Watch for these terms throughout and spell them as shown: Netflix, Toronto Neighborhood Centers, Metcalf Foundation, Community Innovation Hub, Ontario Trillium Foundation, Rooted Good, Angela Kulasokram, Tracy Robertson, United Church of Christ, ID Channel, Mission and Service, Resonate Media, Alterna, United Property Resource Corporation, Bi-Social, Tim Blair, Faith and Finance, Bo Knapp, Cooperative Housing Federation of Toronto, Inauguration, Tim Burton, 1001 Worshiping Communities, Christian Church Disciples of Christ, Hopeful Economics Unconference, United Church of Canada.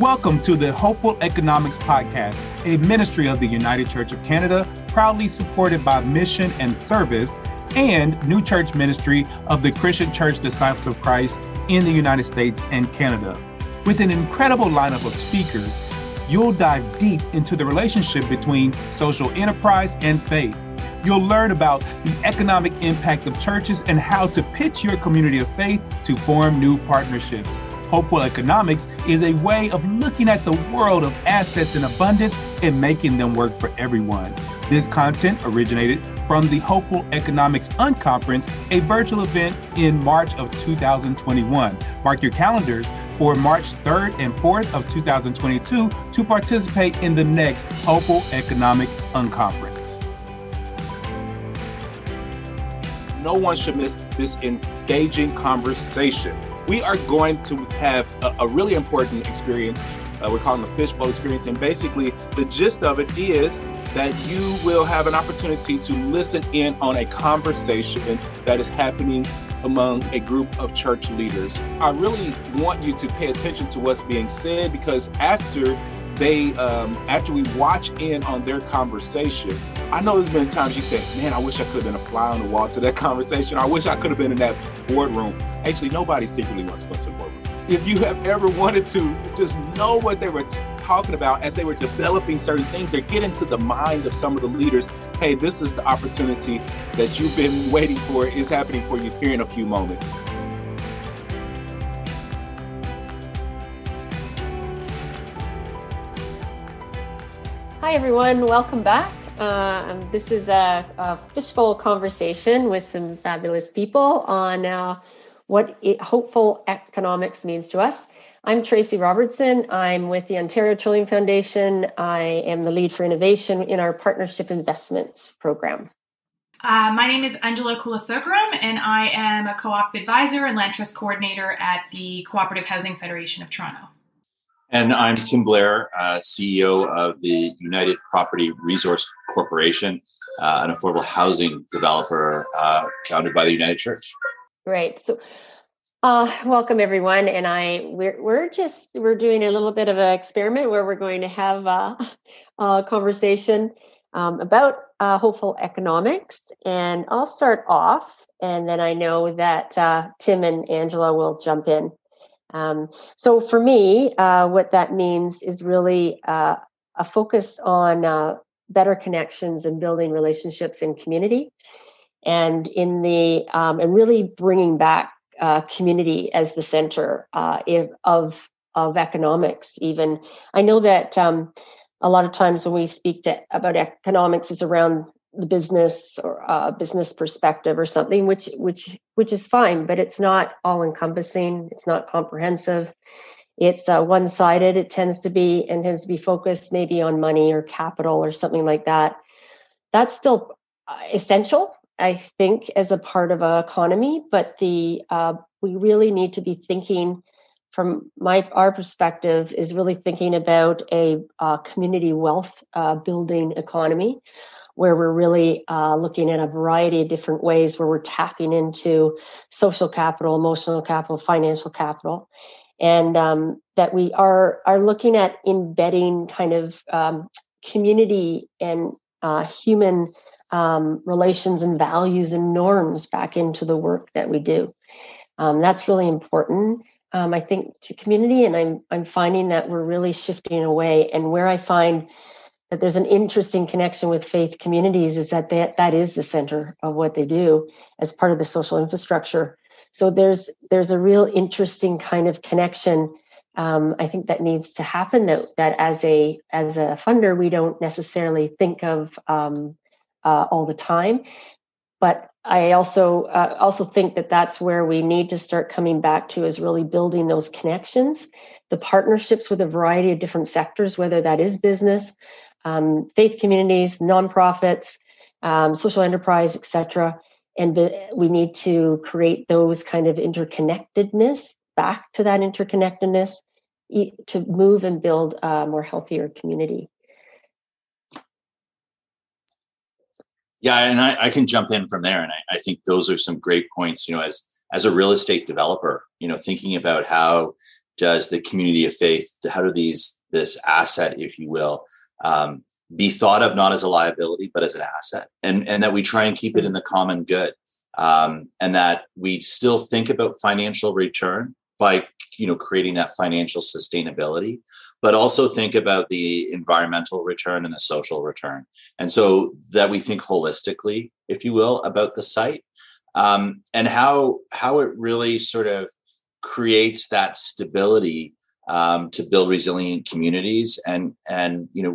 Welcome to the Hopeful Economics Podcast, a ministry of the United Church of Canada, proudly supported by Mission and Service and New Church Ministry of the Christian Church Disciples of Christ in the United States and Canada. With an incredible lineup of speakers, you'll dive deep into the relationship between social enterprise and faith. You'll learn about the economic impact of churches and how to pitch your community of faith to form new partnerships. Hopeful Economics is a way of looking at the world of assets in abundance and making them work for everyone. This content originated from the Hopeful Economics Unconference, a virtual event in March of 2021. Mark your calendars for March 3rd and 4th of 2022 to participate in the next Hopeful Economic Unconference. No one should miss this engaging conversation. We are going to have a really important experience. We're calling the fishbowl experience. And basically, the gist of it is that you will have an opportunity to listen in on a conversation that is happening among a group of church leaders. I really want you to pay attention to what's being said, because after we watch in on their conversation, I know there's been times you said, man, I wish I could have been a fly on the wall to that conversation. I wish I could have been in that boardroom. Actually, nobody secretly wants to go to the boardroom. If you have ever wanted to just know what they were talking about as they were developing certain things or get into the mind of some of the leaders, hey, this is the opportunity that you've been waiting for. It's happening for you here in a few moments. Hi, everyone. Welcome back. This is a fishbowl conversation with some fabulous people on what hopeful economics means to us. I'm Tracy Robertson. I'm with the Ontario Trillium Foundation. I am the lead for innovation in our partnership investments program. My name is Angela Kulasokram, and I am a co-op advisor and land trust coordinator at the Cooperative Housing Federation of Toronto. And I'm Tim Blair, CEO of the United Property Resource Corporation, an affordable housing developer founded by the United Church. Great. So welcome, everyone. And we're doing a little bit of an experiment where we're going to have a conversation about hopeful economics. And I'll start off, and then I know that Tim and Angela will jump in. So for me, what that means is really a focus on better connections and building relationships in community. And in the and really bringing back community as the center of economics. Even I know that a lot of times when we speak about economics, it's around the business or business perspective or something, which is fine, but it's not all encompassing. It's not comprehensive. It's one sided. It tends to be focused maybe on money or capital or something like that. That's still essential, I think, as a part of an economy, but we really need to be thinking, from our perspective, is really thinking about a community wealth building economy, where we're really looking at a variety of different ways where we're tapping into social capital, emotional capital, financial capital, and that we are looking at embedding kind of community and human relations and values and norms back into the work that we do. That's really important, I think, to community. And I'm finding that we're really shifting away. And where I find that there's an interesting connection with faith communities is that that is the center of what they do as part of the social infrastructure. So there's a real interesting kind of connection, I think, that needs to happen. That as a funder, we don't necessarily think of all the time, but I also think that that's where we need to start coming back to, is really building those connections, the partnerships with a variety of different sectors, whether that is business, faith communities, nonprofits, social enterprise, etc. And we need to create those kind of interconnectedness, back to that interconnectedness, to move and build a more healthier community. Yeah, and I can jump in from there. And I think those are some great points, as a real estate developer, thinking about how does the community of faith, how do this asset, if you will, be thought of not as a liability, but as an asset, and that we try and keep it in the common good, and that we still think about financial return by, creating that financial sustainability, but also think about the environmental return and the social return. And so that we think holistically, if you will, about the site, and how it really sort of creates that stability to build resilient communities and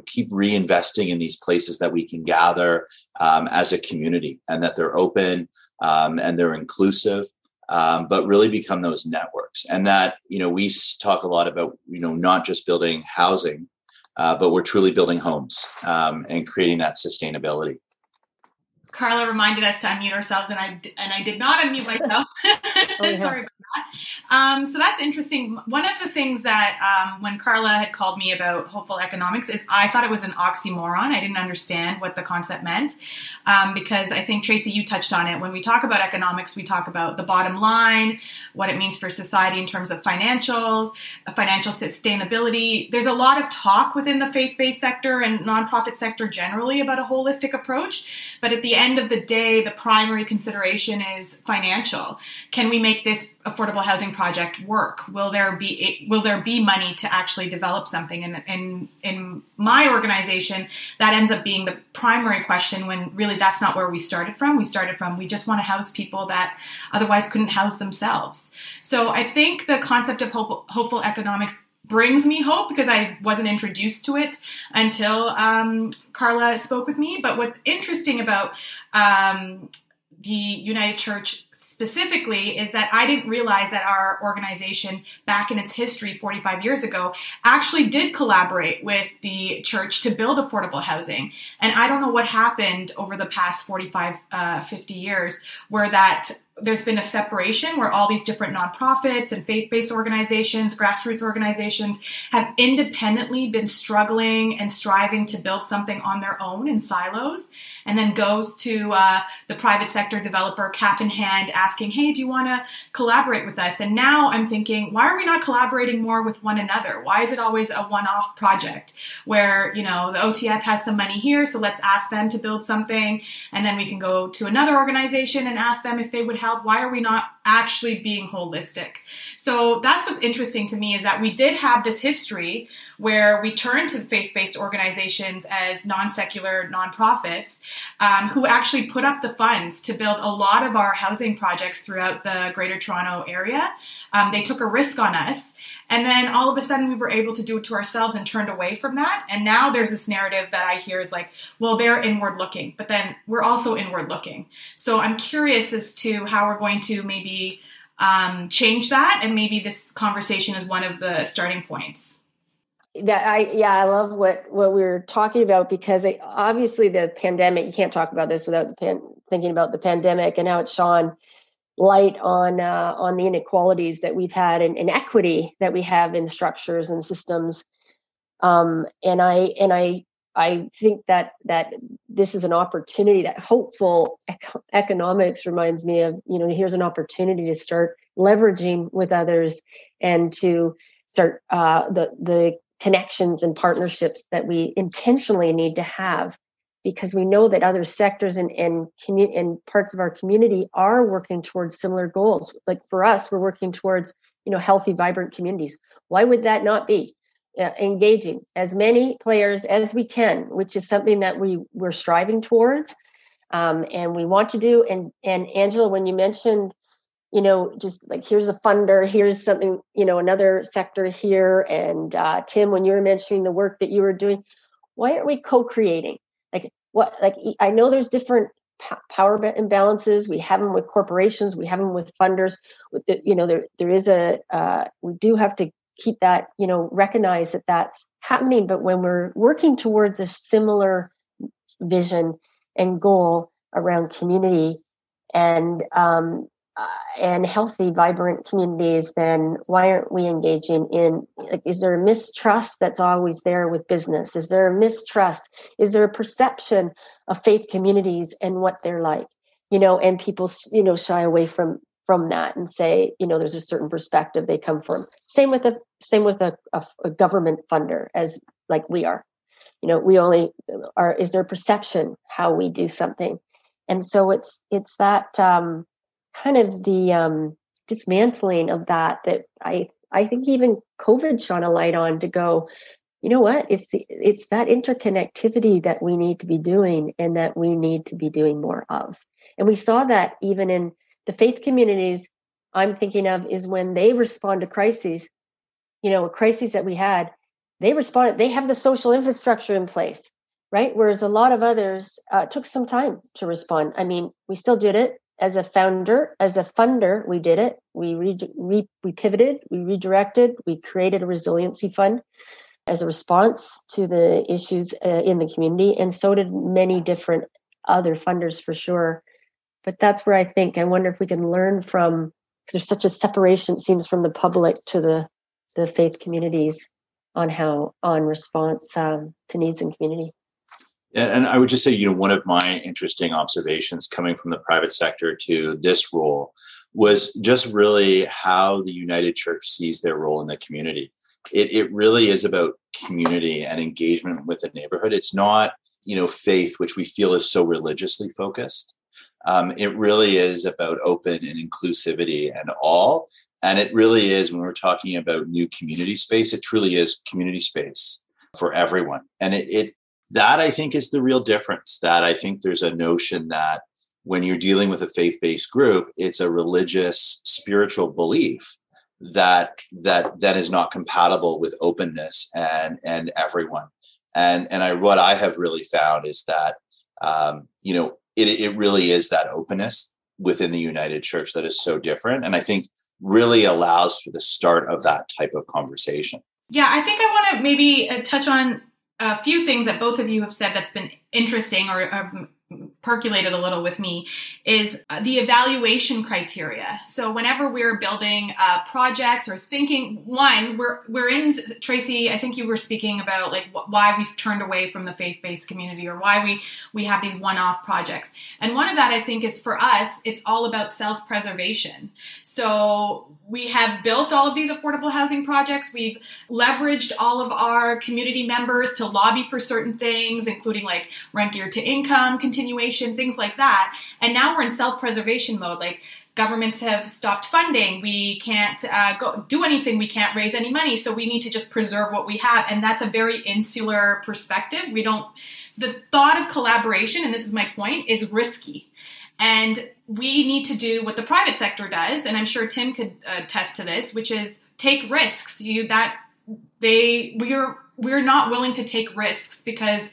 keep reinvesting in these places that we can gather as a community, and that they're open and they're inclusive, but really become those networks. And that, we talk a lot about, not just building housing, but we're truly building homes and creating that sustainability. Carla reminded us to unmute ourselves, and I did not unmute myself. Sorry about that. So that's interesting. One of the things that when Carla had called me about hopeful economics is I thought it was an oxymoron. I didn't understand what the concept meant, because I think, Tracy, you touched on it. When we talk about economics, we talk about the bottom line, what it means for society in terms of financials, financial sustainability. There's a lot of talk within the faith-based sector and nonprofit sector generally about a holistic approach, but at the end of the day, the primary consideration is financial. Can we make this affordable housing project work? Will there be money to actually develop something? And in my organization, that ends up being the primary question, when really that's not where we started from. We just want to house people that otherwise couldn't house themselves. So I think the concept of hopeful economics brings me hope, because I wasn't introduced to it until Carla spoke with me. But what's interesting about the United Church specifically is that I didn't realize that our organization back in its history 45 years ago actually did collaborate with the church to build affordable housing. And I don't know what happened over the past 50 years where there's been a separation, where all these different nonprofits and faith-based organizations, grassroots organizations, have independently been struggling and striving to build something on their own in silos, and then goes to the private sector developer cap in hand asking, hey, do you want to collaborate with us? And now I'm thinking, why are we not collaborating more with one another? Why is it always a one-off project where, the OTF has some money here, so let's ask them to build something, and then we can go to another organization and ask them if they would help? Why are we not actually being holistic? So that's what's interesting to me, is that we did have this history where we turned to faith-based organizations as non-secular nonprofits who actually put up the funds to build a lot of our housing projects throughout the Greater Toronto area. They took a risk on us. And then all of a sudden we were able to do it to ourselves and turned away from that. And now there's this narrative that I hear is like, well, they're inward looking, but then we're also inward looking. So I'm curious as to how we're going to maybe change that. And maybe this conversation is one of the starting points. I love what we were talking about, because obviously the pandemic, you can't talk about this without thinking about the pandemic and how it's shone light on the inequalities that we've had and inequity that we have in structures and systems. And I think that this is an opportunity. That hopeful economics reminds me of, here's an opportunity to start leveraging with others and to start the connections and partnerships that we intentionally need to have, because we know that other sectors and parts of our community are working towards similar goals. Like for us, we're working towards, healthy, vibrant communities. Why would that not be engaging as many players as we can, which is something that we're striving towards and we want to do. And Angela, when you mentioned, just like, here's a funder, here's something, another sector here. And Tim, when you were mentioning the work that you were doing, why aren't we co-creating? I know there's different power imbalances. We have them with corporations. We have them with funders. We do have to keep that, recognize that that's happening. But when we're working towards a similar vision and goal around community and healthy, vibrant communities, then why aren't we engaging in, is there a mistrust that's always there with business? Is there a mistrust? Is there a perception of faith communities and what they're like, and people, shy away from from that and say, you know, there's a certain perspective they come from. Same with a government funder, as like we are. You know, we only are, is there perception how we do something? And so it's that kind of the dismantling of that I think even COVID shone a light on to go, you know what, it's that interconnectivity that we need to be doing and that we need to be doing more of. And we saw that even in the faith communities I'm thinking of is when they respond to crises, you know, crises that we had, they responded, they have the social infrastructure in place, right? Whereas a lot of others took some time to respond. I mean, we still did it as a founder, as a funder, we did it. We pivoted, we redirected, we created a resiliency fund as a response to the issues in the community. And so did many different other funders for sure. But that's where I wonder if we can learn from, because there's such a separation, it seems, from the public to the faith communities on response to needs in community. And I would just say, you know, one of my interesting observations coming from the private sector to this role was just really how the United Church sees their role in the community. It really is about community and engagement with the neighborhood. It's not, you know, faith, which we feel is so religiously focused. It really is about open and inclusivity and all. And it really is, when we're talking about new community space, it truly is community space for everyone. And that I think is the real difference. That I think there's a notion that when you're dealing with a faith-based group, it's a religious, spiritual belief that is not compatible with openness and everyone. And what I have really found is that you know, it really is that openness within the United Church that is so different, and I think really allows for the start of that type of conversation. Yeah, I think I want to maybe touch on a few things that both of you have said that's been interesting or percolated a little with me is the evaluation criteria. So whenever we're building projects or thinking, one, we're in, Tracy, I think you were speaking about like why we turned away from the faith-based community or why we have these one-off projects. And one of that, I think, is for us, it's all about self-preservation. So we have built all of these affordable housing projects. We've leveraged all of our community members to lobby for certain things, including like rent geared to income, continuation, things like that. And now we're in self-preservation mode. Like governments have stopped funding. We can't go do anything. We can't raise any money. So we need to just preserve what we have. And that's a very insular perspective. The thought of collaboration, and this is my point, is risky. And we need to do what the private sector does, and I'm sure Tim could attest to this, which is take risks. We're not willing to take risks because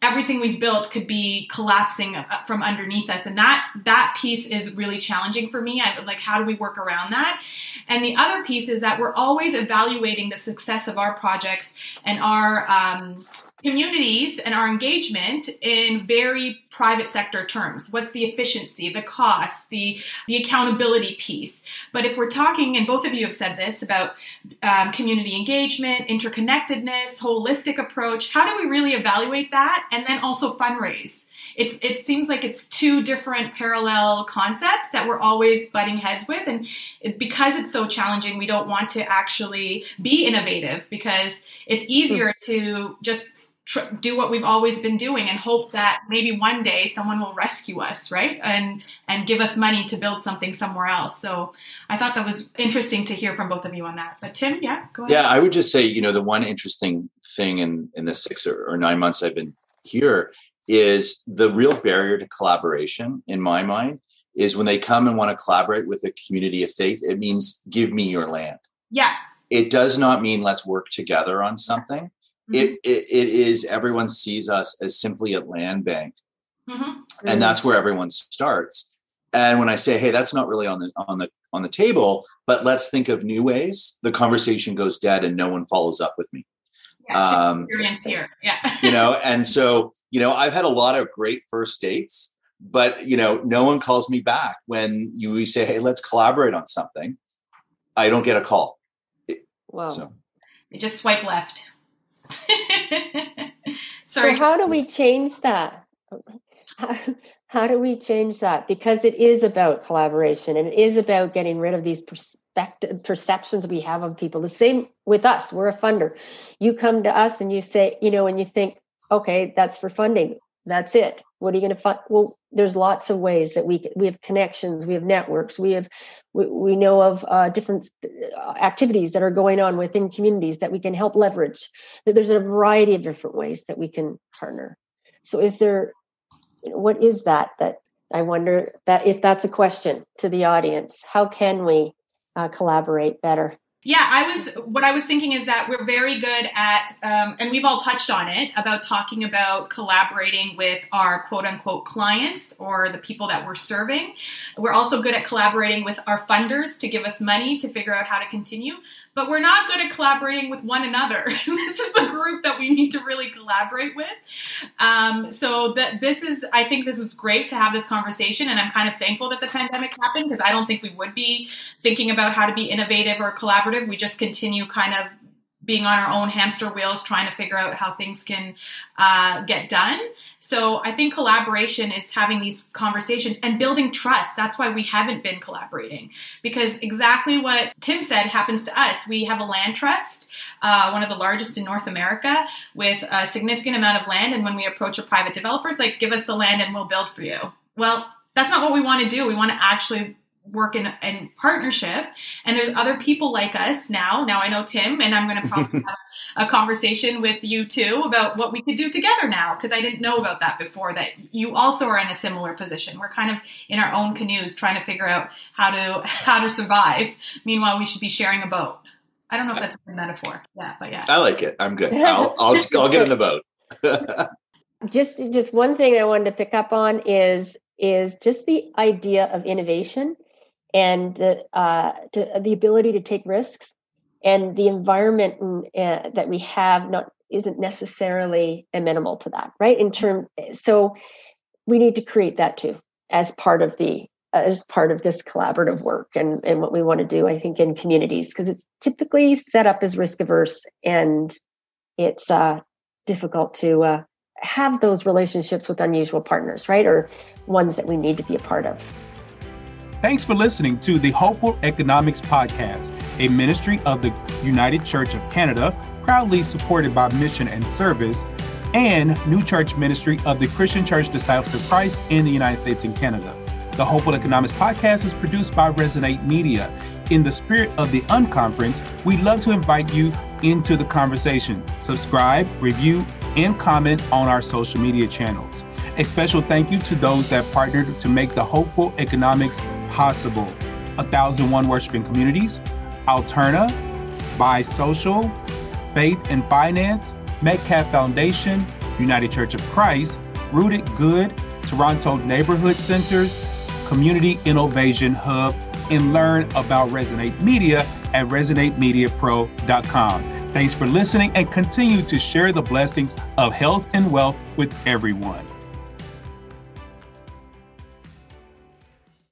everything we've built could be collapsing from underneath us, and that piece is really challenging for me. How do we work around that? And the other piece is that we're always evaluating the success of our projects and our communities and our engagement in very private sector terms. What's the efficiency, the cost, the accountability piece? But if we're talking, and both of you have said this, about community engagement, interconnectedness, holistic approach, how do we really evaluate that? And then also fundraise. It seems like it's two different parallel concepts that we're always butting heads with. And because it's so challenging, we don't want to actually be innovative because it's easier to just do what we've always been doing and hope that maybe one day someone will rescue us, right? And give us money to build something somewhere else. So I thought that was interesting to hear from both of you on that. But Tim, yeah, go ahead. Yeah, I would just say, you know, the one interesting thing in the 6 or 9 months I've been here is the real barrier to collaboration, in my mind, is when they come and want to collaborate with a community of faith, it means give me your land. Yeah. It does not mean let's work together on something. Mm-hmm. It is everyone sees us as simply a land bank. Mm-hmm. And that's where everyone starts. And when I say, hey, that's not really on the table, but let's think of new ways, the conversation goes dead and no one follows up with me. Yeah, experience here. Yeah. You know, and so, you know, I've had a lot of great first dates, but, you know, no one calls me back when we say, hey, let's collaborate on something. I don't get a call. Wow. So you just swipe left. Sorry. So how do we change that? How do we change that? Because it is about collaboration, and it is about getting rid of these perceptions we have of people. The same with us. We're a funder. You come to us and you say, you know, and you think, okay, that's for funding. That's it. What are you going to fund? Well, there's lots of ways that we have connections, we have networks, we know of different activities that are going on within communities that we can help leverage. There's a variety of different ways that we can partner. So is there, what is that I wonder that if that's a question to the audience, how can we collaborate better? Yeah, what I was thinking is that we're very good at, and we've all touched on it, about talking about collaborating with our quote unquote clients or the people that we're serving. We're also good at collaborating with our funders to give us money to figure out how to continue. But we're not good at collaborating with one another. This is the group that we need to really collaborate with. I think this is great to have this conversation. And I'm kind of thankful that the pandemic happened, because I don't think we would be thinking about how to be innovative or collaborative. We just continue kind of being on our own hamster wheels, trying to figure out how things can get done. So I think collaboration is having these conversations and building trust. That's why we haven't been collaborating, because exactly what Tim said happens to us. We have a land trust, one of the largest in North America, with a significant amount of land. And when we approach a private developer, it's like, give us the land and we'll build for you. Well, that's not what we want to do. We want to actually work in partnership. And there's other people like us now. Now I know Tim, and I'm going to probably have a conversation with you too about what we could do together now, because I didn't know about that before, that you also are in a similar position. We're kind of in our own canoes trying to figure out how to survive. Meanwhile, we should be sharing a boat. I don't know if that's a metaphor. Yeah, but yeah. I like it. I'm good. I'll get in the boat. Just one thing I wanted to pick up on is just the idea of innovation. And the ability to take risks, and the environment that we have isn't necessarily amenable to that, right? So we need to create that too as part of this collaborative work and what we want to do, I think, in communities, because it's typically set up as risk averse, and it's difficult to have those relationships with unusual partners, right? Or ones that we need to be a part of. Thanks for listening to the Hopeful Economics Podcast, a ministry of the United Church of Canada, proudly supported by Mission and Service, and New Church Ministry of the Christian Church Disciples of Christ in the United States and Canada. The Hopeful Economics Podcast is produced by Resonate Media. In the spirit of the Unconference, we'd love to invite you into the conversation. Subscribe, review, and comment on our social media channels. A special thank you to those that partnered to make the Hopeful Economics possible: 1001 Worshiping Communities, Alterna, Bi-Social, Faith and Finance, Metcalf Foundation, United Church of Christ, Rooted Good, Toronto Neighborhood Centers, Community Innovation Hub, and learn about Resonate Media at ResonateMediaPro.com. Thanks for listening, and continue to share the blessings of health and wealth with everyone.